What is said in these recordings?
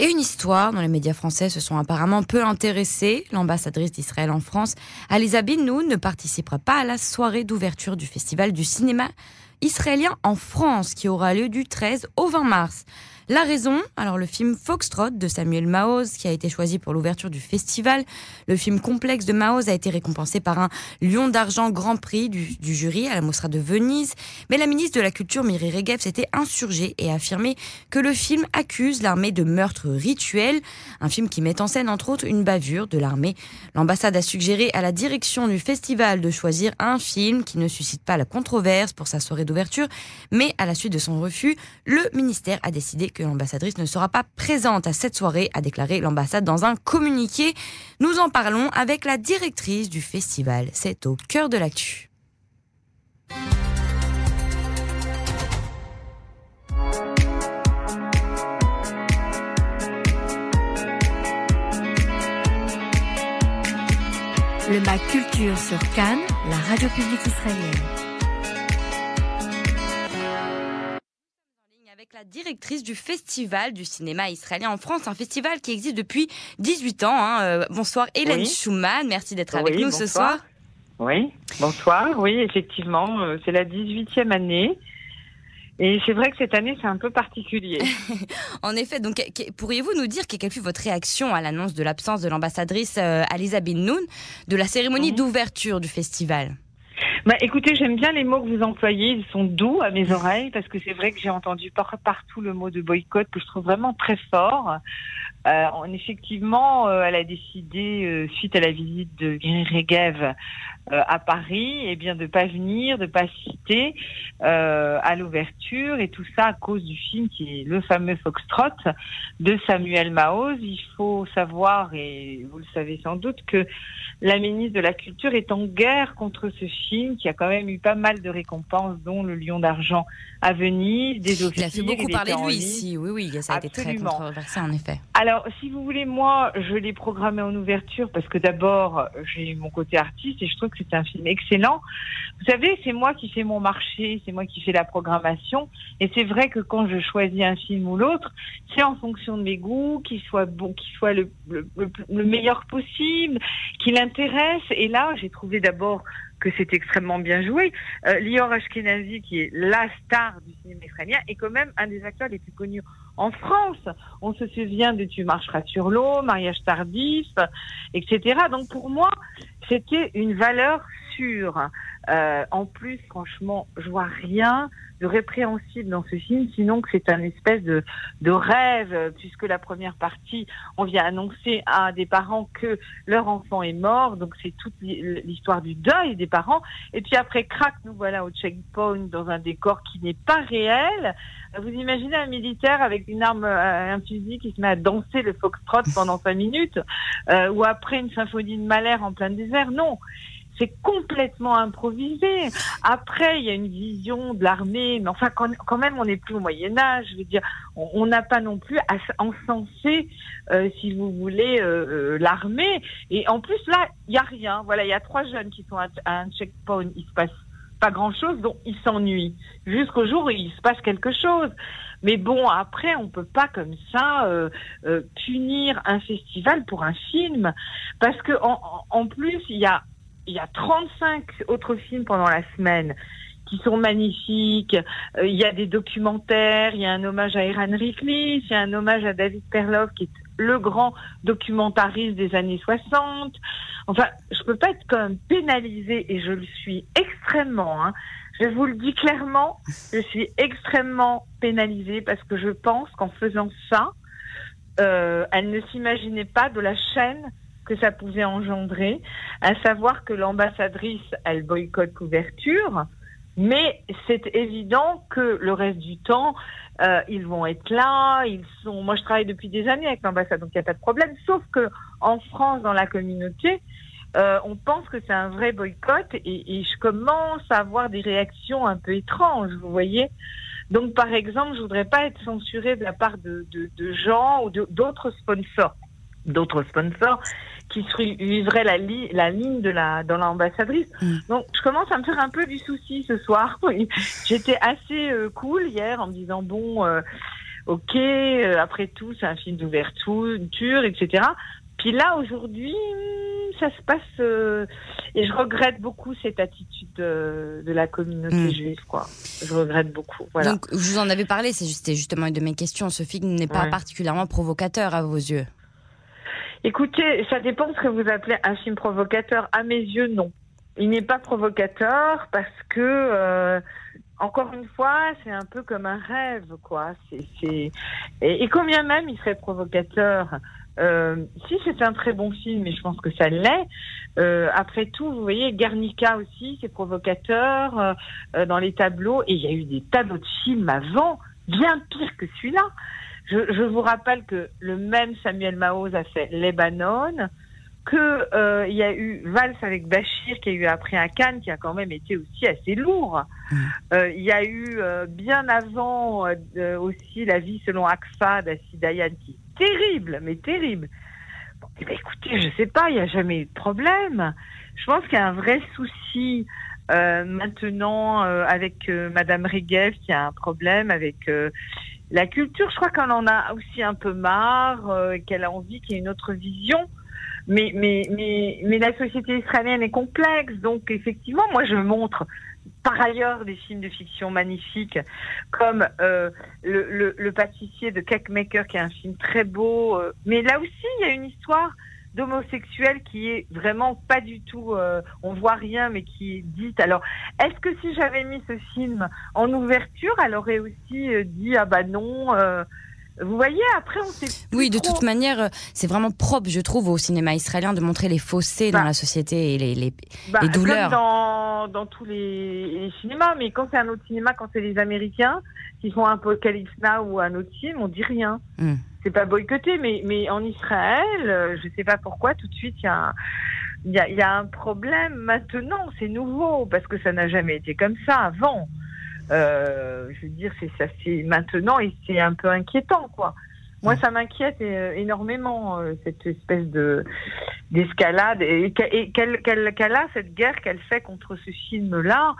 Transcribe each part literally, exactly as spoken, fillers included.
et une histoire dont les médias français se sont apparemment peu intéressés. L'ambassadrice d'Israël en France, Aliza Bin Noun, ne participera pas à la soirée d'ouverture du Festival du cinéma israélien en France, qui aura lieu du treize au vingt mars. La raison, alors le film Foxtrot de Samuel Maoz, qui a été choisi pour l'ouverture du festival. Le film complexe de Maoz a été récompensé par un Lion d'argent Grand Prix du, du jury à la Mostra de Venise. Mais la ministre de la Culture, Miri Regev, s'était insurgée et a affirmé que le film accuse l'armée de meurtres rituels. Un film qui met en scène, entre autres, une bavure de l'armée. L'ambassade a suggéré à la direction du festival de choisir un film qui ne suscite pas la controverse pour sa soirée d'ouverture. Mais à la suite de son refus, le ministère a décidé que que l'ambassadrice ne sera pas présente à cette soirée, a déclaré l'ambassade dans un communiqué. Nous en parlons avec la directrice du festival. C'est au cœur de l'actu. Le Mac Culture sur Cannes, la radio publique israélienne. La directrice du Festival du cinéma israélien en France, un festival qui existe depuis dix-huit ans. Hein. Euh, bonsoir Hélène oui. Schumann, merci d'être avec oui, nous bonsoir. ce soir. Oui, bonsoir, oui effectivement, euh, c'est la dix-huitième année et c'est vrai que cette année c'est un peu particulier. En effet, donc pourriez-vous nous dire quelle fut votre réaction à l'annonce de l'absence de l'ambassadrice euh, Aliza Bin Noun de la cérémonie mmh. d'ouverture du festival? Bah, écoutez, j'aime bien les mots que vous employez, ils sont doux à mes oreilles parce que c'est vrai que j'ai entendu par partout le mot de boycott que je trouve vraiment très fort. Euh, effectivement, euh, elle a décidé, euh, suite à la visite de Miri Regev euh, à Paris, eh bien, de pas venir, de pas citer euh, à l'ouverture et tout ça à cause du film qui est le fameux Foxtrot de Samuel Maoz. Il faut savoir, et vous le savez sans doute, que la ministre de la Culture est en guerre contre ce film qui a quand même eu pas mal de récompenses, dont le Lion d'argent à Venise, des officiers. Il a fait beaucoup parler de lui ici, oui, oui, ça a Absolument. été très controversé en effet. Alors, Alors, si vous voulez, moi, je l'ai programmé en ouverture parce que d'abord, j'ai mon côté artiste et je trouve que c'est un film excellent. Vous savez, c'est moi qui fais mon marché, c'est moi qui fais la programmation. Et c'est vrai que quand je choisis un film ou l'autre, c'est en fonction de mes goûts, qu'il soit bon, qu'il soit le, le, le, le meilleur possible, qu'il intéresse. Et là, j'ai trouvé d'abord que c'est extrêmement bien joué. Euh, Lior Ashkenazi, qui est la star du cinéma israélien, est quand même un des acteurs les plus connus en France. On se souvient de Tu marcheras sur l'eau, Mariage tardif, et cetera. Donc pour moi, c'était une valeur sûre. Euh, en plus, franchement, je vois rien de répréhensible dans ce film, sinon que c'est un espèce de, de rêve, puisque la première partie, on vient annoncer à des parents que leur enfant est mort, donc c'est toute l'histoire du deuil des parents, et puis après, crac, nous voilà au checkpoint, dans un décor qui n'est pas réel. Vous imaginez un militaire avec une arme, un fusil qui se met à danser le foxtrot pendant cinq minutes, euh, ou après une symphonie de Mahler en plein désert, non. C'est complètement improvisé. Après, il y a une vision de l'armée, mais enfin, quand même, on n'est plus au Moyen-Âge. Je veux dire, on n'a pas non plus à encenser, euh, si vous voulez, euh, euh, l'armée. Et en plus, là, il n'y a rien. Voilà, il y a trois jeunes qui sont à, à un checkpoint. Il se passe pas grand-chose, donc ils s'ennuient. Jusqu'au jour où il se passe quelque chose. Mais bon, après, on peut pas comme ça euh, euh, punir un festival pour un film. Parce que en, en plus, il y a Il y a trente-cinq autres films pendant la semaine qui sont magnifiques. Euh, il y a des documentaires, il y a un hommage à Eran Riklis, il y a un hommage à David Perlov qui est le grand documentariste des années soixante. Enfin, je peux pas être quand même pénalisée et je le suis extrêmement. Hein. Je vous le dis clairement, je suis extrêmement pénalisée parce que je pense qu'en faisant ça, euh, elle ne s'imaginait pas de la chaîne que ça pouvait engendrer, à savoir que l'ambassadrice, elle boycotte l'ouverture, mais c'est évident que le reste du temps, euh, ils vont être là, ils sont... Moi, je travaille depuis des années avec l'ambassade, donc il n'y a pas de problème, sauf que en France, dans la communauté, euh, on pense que c'est un vrai boycott et, et je commence à avoir des réactions un peu étranges, vous voyez. Donc, par exemple, je voudrais pas être censurée de la part de, de, de gens ou de, d'autres sponsors. d'autres sponsors qui suivraient la, li la ligne de la dans l'ambassadrice. Mmh. Donc, je commence à me faire un peu du souci ce soir. Oui. J'étais assez euh, cool hier en me disant, bon, euh, ok, euh, après tout, c'est un film d'ouverture, et cetera. Puis là, aujourd'hui, ça se passe... Euh, et je regrette beaucoup cette attitude de, de la communauté mmh. juive, quoi. Je regrette beaucoup, voilà. Donc, vous en avez parlé, c'est juste, c'était justement une de mes questions. Ce film n'est pas ouais. particulièrement provocateur à vos yeux. Écoutez, ça dépend ce que vous appelez un film provocateur. À mes yeux, non. Il n'est pas provocateur parce que... Euh, Encore une fois, c'est un peu comme un rêve, quoi. C'est, c'est... Et, et combien même il serait provocateur. Euh, si c'est un très bon film, et je pense que ça l'est, euh, après tout, vous voyez, Guernica aussi, c'est provocateur euh, dans les tableaux. Et il y a eu des tableaux de films avant, bien pire que celui-là. Je, je vous rappelle que le même Samuel Maoz a fait Lebanon, que euh, il y a eu Vals avec Bachir qui a eu après un Cannes qui a quand même été aussi assez lourd. Mmh. Euh, il y a eu euh, bien avant euh, aussi La vie selon Akfa d'Assidayan qui est terrible, mais terrible. Bon, eh bien, écoutez, je sais pas, il n'y a jamais eu de problème. Je pense qu'il y a un vrai souci euh, maintenant euh, avec euh, Madame Regev qui a un problème avec... Euh, la culture, je crois qu'elle en a aussi un peu marre, euh, qu'elle a envie qu'il y ait une autre vision. Mais, mais, mais, mais la société israélienne est complexe, donc effectivement, moi je montre par ailleurs des films de fiction magnifiques, comme euh, le, le, le pâtissier de Cakemaker, qui est un film très beau, euh, mais là aussi il y a une histoire d'homosexuel qui est vraiment pas du tout, euh, on voit rien, mais qui est dite. Alors, est-ce que si j'avais mis ce film en ouverture, elle aurait aussi euh, dit, ah bah non... Euh, Vous voyez, après, on s'est... Oui, de trop. Toute manière, c'est vraiment propre, je trouve, au cinéma israélien de montrer les fossés bah, dans la société et les, les, bah, les douleurs. Comme dans, dans tous les, les cinémas, mais quand c'est un autre cinéma, quand c'est les Américains qui font un Apocalypse Now ou un autre film, on dit rien. Mmh. C'est pas boycotté, mais, mais en Israël, je sais pas pourquoi, tout de suite, il y a un... Il y a, y a un problème maintenant, c'est nouveau, parce que ça n'a jamais été comme ça avant. Euh, je veux dire, c'est ça, c'est maintenant et c'est un peu inquiétant, quoi. Moi, ça m'inquiète énormément cette espèce de d'escalade et, et qu'elle, qu'elle, qu'elle a cette guerre qu'elle fait contre ce film-là.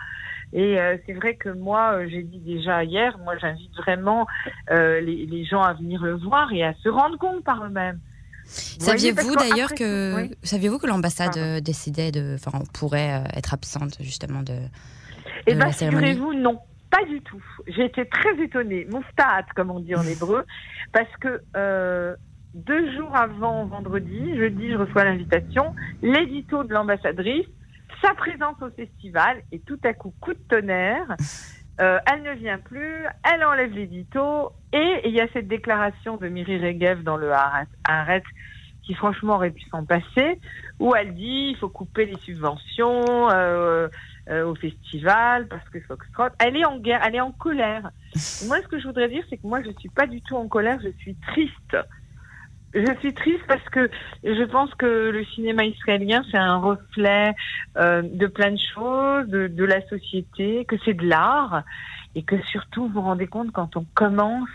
Et euh, c'est vrai que moi, j'ai dit déjà hier, moi, j'invite vraiment euh, les, les gens à venir le voir et à se rendre compte par eux-mêmes. Saviez-vous d'ailleurs que oui. saviez-vous que l'ambassade Pardon. décidait de, enfin, pourrait être absente justement de. Eh bien, figurez-vous, non, pas du tout. J'ai été très étonnée, mouftaat, comme on dit en hébreu, parce que euh, deux jours avant vendredi, jeudi, je reçois l'invitation, l'édito de l'ambassadrice, sa présence au festival, et tout à coup, coup de tonnerre, euh, elle ne vient plus, elle enlève l'édito, et il y a cette déclaration de Miri Regev dans le Haaretz, qui franchement aurait pu s'en passer, où elle dit il faut couper les subventions euh, euh, au festival parce que Foxtrot, elle est en guerre, elle est en colère. Et moi, ce que je voudrais dire, c'est que moi, je suis pas du tout en colère, je suis triste. Je suis triste parce que je pense que le cinéma israélien, c'est un reflet euh, de plein de choses, de, de la société, que c'est de l'art, et que surtout, vous vous rendez compte quand on commence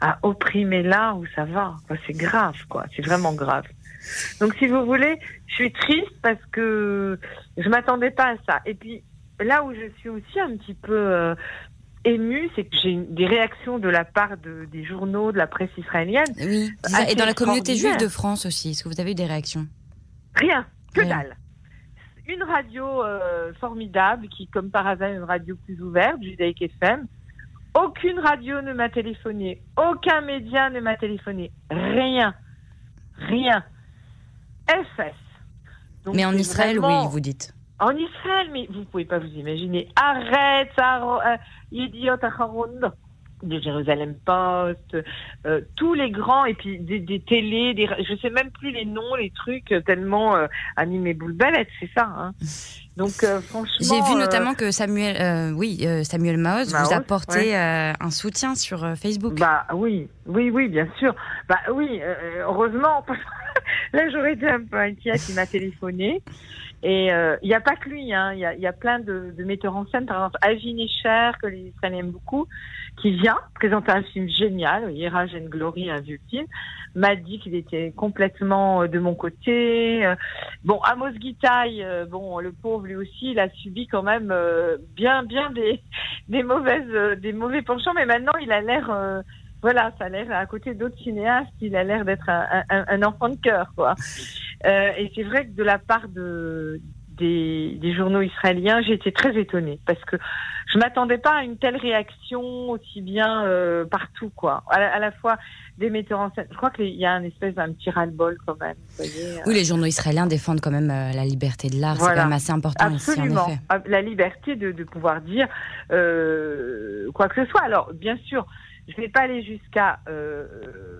à opprimer là où ça va. C'est grave, quoi. C'est vraiment grave. Donc, si vous voulez, je suis triste parce que je m'attendais pas à ça. Et puis, là où je suis aussi un petit peu euh, émue, c'est que j'ai des réactions de la part de, des journaux, de la presse israélienne. Oui, et dans la communauté juive de France aussi. Est-ce que vous avez eu des réactions ? Rien, que Rien. dalle. Une radio euh, formidable, qui, comme par hasard, une radio plus ouverte, Judaïque F M. Aucune radio ne m'a téléphoné, aucun média ne m'a téléphoné, rien, rien. F S. Donc, mais en Israël, vraiment... oui, vous dites. En Israël, mais vous ne pouvez pas vous imaginer. Arrête, Yediot Aharon, de Jérusalem Post, euh, tous les grands, et puis des, des télés, des... je ne sais même plus les noms, les trucs tellement euh, animés boule-ballette, c'est ça, hein. Donc, euh, franchement, j'ai vu euh... notamment que Samuel, euh, oui, euh, Samuel Maoz, Maoz vous apportait ouais. euh, un soutien sur euh, Facebook. Bah oui, oui, oui, bien sûr. Bah oui, euh, heureusement. Là, j'aurais été un peu inquiète. Il m'a téléphoné. Et il euh, n'y a pas que lui. Il hein. y, y a plein de, de metteurs en scène, par exemple Avi Necher, que les Israéliens aiment beaucoup, qui vient présenter un film génial, Rage and Glory, un vieux film. M'a dit qu'il était complètement de mon côté. Bon, Amos Gitaï, bon, le pauvre lui aussi, il a subi quand même bien, bien des, des mauvaises, des mauvais penchants, mais maintenant il a l'air voilà, ça a l'air, à côté d'autres cinéastes, il a l'air d'être un, un, un enfant de cœur, quoi. Euh, et c'est vrai que de la part de, des, des journaux israéliens, j'ai été très étonnée, parce que je m'attendais pas à une telle réaction aussi bien euh, partout, quoi. À la, à la fois des metteurs en scène. Je crois qu'il y a un espèce d'un petit ras-le-bol quand même. Vous voyez, euh... Oui, les journaux israéliens défendent quand même euh, la liberté de l'art. Voilà. C'est quand même assez important. Absolument. Ici, en effet. La liberté de, de pouvoir dire euh, quoi que ce soit. Alors, bien sûr, je ne vais pas aller jusqu'à euh,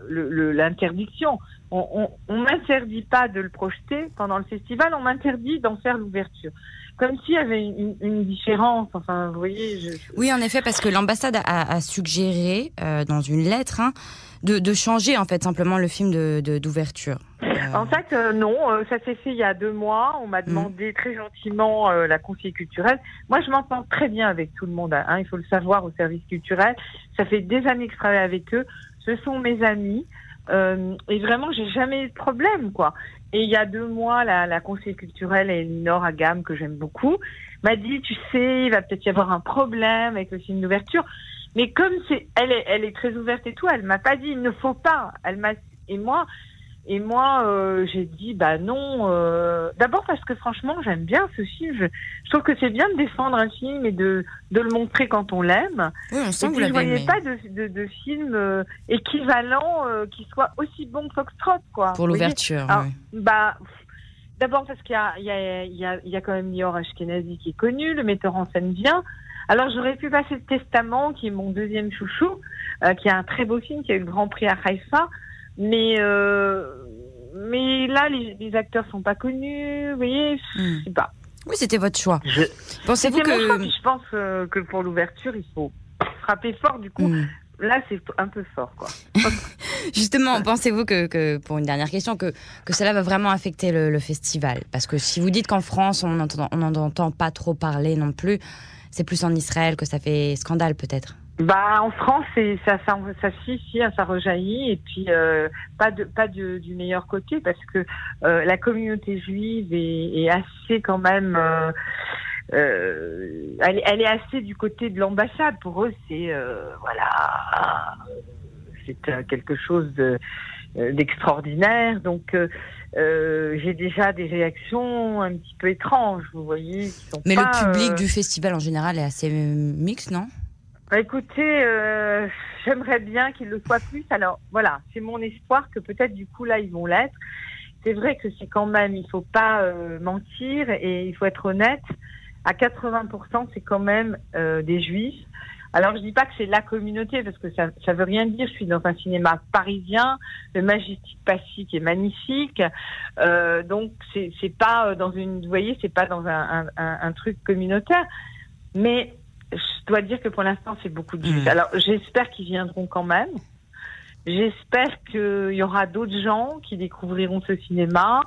le, le, l'interdiction. On ne m'interdit pas de le projeter pendant le festival, on m'interdit d'en faire l'ouverture. Comme s'il y avait une, une différence, enfin, vous voyez... Je... Oui, en effet, parce que l'ambassade a, a suggéré, euh, dans une lettre, hein, de, de changer, en fait, simplement le film de, de, d'ouverture. Euh... En fait, euh, non, euh, ça s'est fait il y a deux mois, on m'a demandé mmh. très gentiment euh, la conseillère culturelle. Moi, je m'entends très bien avec tout le monde, hein, il faut le savoir, au service culturel. Ça fait des années que je travaille avec eux, ce sont mes amis... Euh, et vraiment, j'ai jamais eu de problème, quoi. Et il y a deux mois, la, la conseillère culturelle, Nora Gamm, que j'aime beaucoup, m'a dit, tu sais, il va peut-être y avoir un problème avec le film d'ouverture. Mais comme c'est, elle est, elle est très ouverte et tout, elle m'a pas dit, il ne faut pas. Elle m'a, et moi, et moi, euh, j'ai dit, bah non. Euh... D'abord parce que franchement, j'aime bien ce film. Je, je trouve que c'est bien de défendre un film et de de le montrer quand on l'aime. Oui, on sent et que vous l'avez aimé. Je voyais pas de de, de film euh, équivalent euh, qui soit aussi bon que Foxtrot, quoi. Pour l'ouverture. Alors, oui. Bah, d'abord parce qu'il y a il y a il y a il y a quand même Lior Ashkenazi qui est connu, le metteur en scène vient. Alors j'aurais pu passer le Testament, qui est mon deuxième chouchou, euh, qui est un très beau film, qui a eu le Grand Prix à Haïfa. Mais euh, mais là, les, les acteurs sont pas connus, vous voyez, je sais pas. Oui, c'était votre choix. Je... Pensez-vous que... Mon choix, puis je pense euh, que pour l'ouverture, il faut frapper fort, du coup. Mm. Là, c'est un peu fort, quoi. Justement, pensez-vous que, que, pour une dernière question, que, que cela va vraiment affecter le, le festival? Parce que si vous dites qu'en France, on n'entend on entend pas trop parler non plus, c'est plus en Israël que ça fait scandale, peut-être? Bah en France c'est ça ça ça si si ça rejaillit, et puis euh, pas de pas de du meilleur côté, parce que euh, la communauté juive est, est assez quand même euh, euh, elle elle est assez du côté de l'ambassade. Pour eux c'est euh, voilà c'est euh, quelque chose de d'extraordinaire, donc euh, euh, j'ai déjà des réactions un petit peu étranges, vous voyez, qui sont... Mais pas, le public euh... du festival en général est assez mixte, non? Écoutez, euh, j'aimerais bien qu'ils le soient plus. Alors voilà, c'est mon espoir que peut-être du coup là ils vont l'être. C'est vrai que c'est quand même, il faut pas euh, mentir et il faut être honnête. À quatre-vingts pour cent, c'est quand même euh, des juifs. Alors je dis pas que c'est la communauté, parce que ça ça veut rien dire. Je suis dans un cinéma parisien, le Majestic Passy qui est magnifique. Euh, donc c'est c'est pas dans une, vous voyez, c'est pas dans un un, un, un truc communautaire, mais je dois dire que pour l'instant, c'est beaucoup de juifs. Alors, j'espère qu'ils viendront quand même. J'espère qu'il y aura d'autres gens qui découvriront ce cinéma.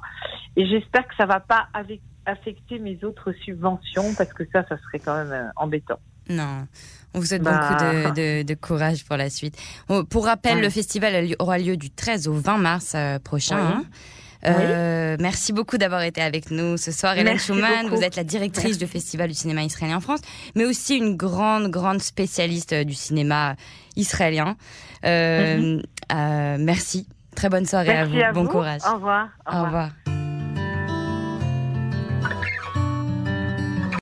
Et j'espère que ça ne va pas avec, affecter mes autres subventions, parce que ça, ça serait quand même euh, embêtant. Non. On vous souhaite bah... beaucoup de, de, de courage pour la suite. Pour rappel, oui. Le festival aura lieu du treize au vingt mars prochain. Oui. Hein. Oui. Euh, merci beaucoup d'avoir été avec nous ce soir, Hélène Schumann. Vous êtes la directrice du Festival du cinéma israélien en France, mais aussi une grande, grande spécialiste du cinéma israélien. Euh, mm-hmm. euh, merci. Très bonne soirée merci à vous. À bon vous. courage. Au revoir. Au revoir. Au revoir.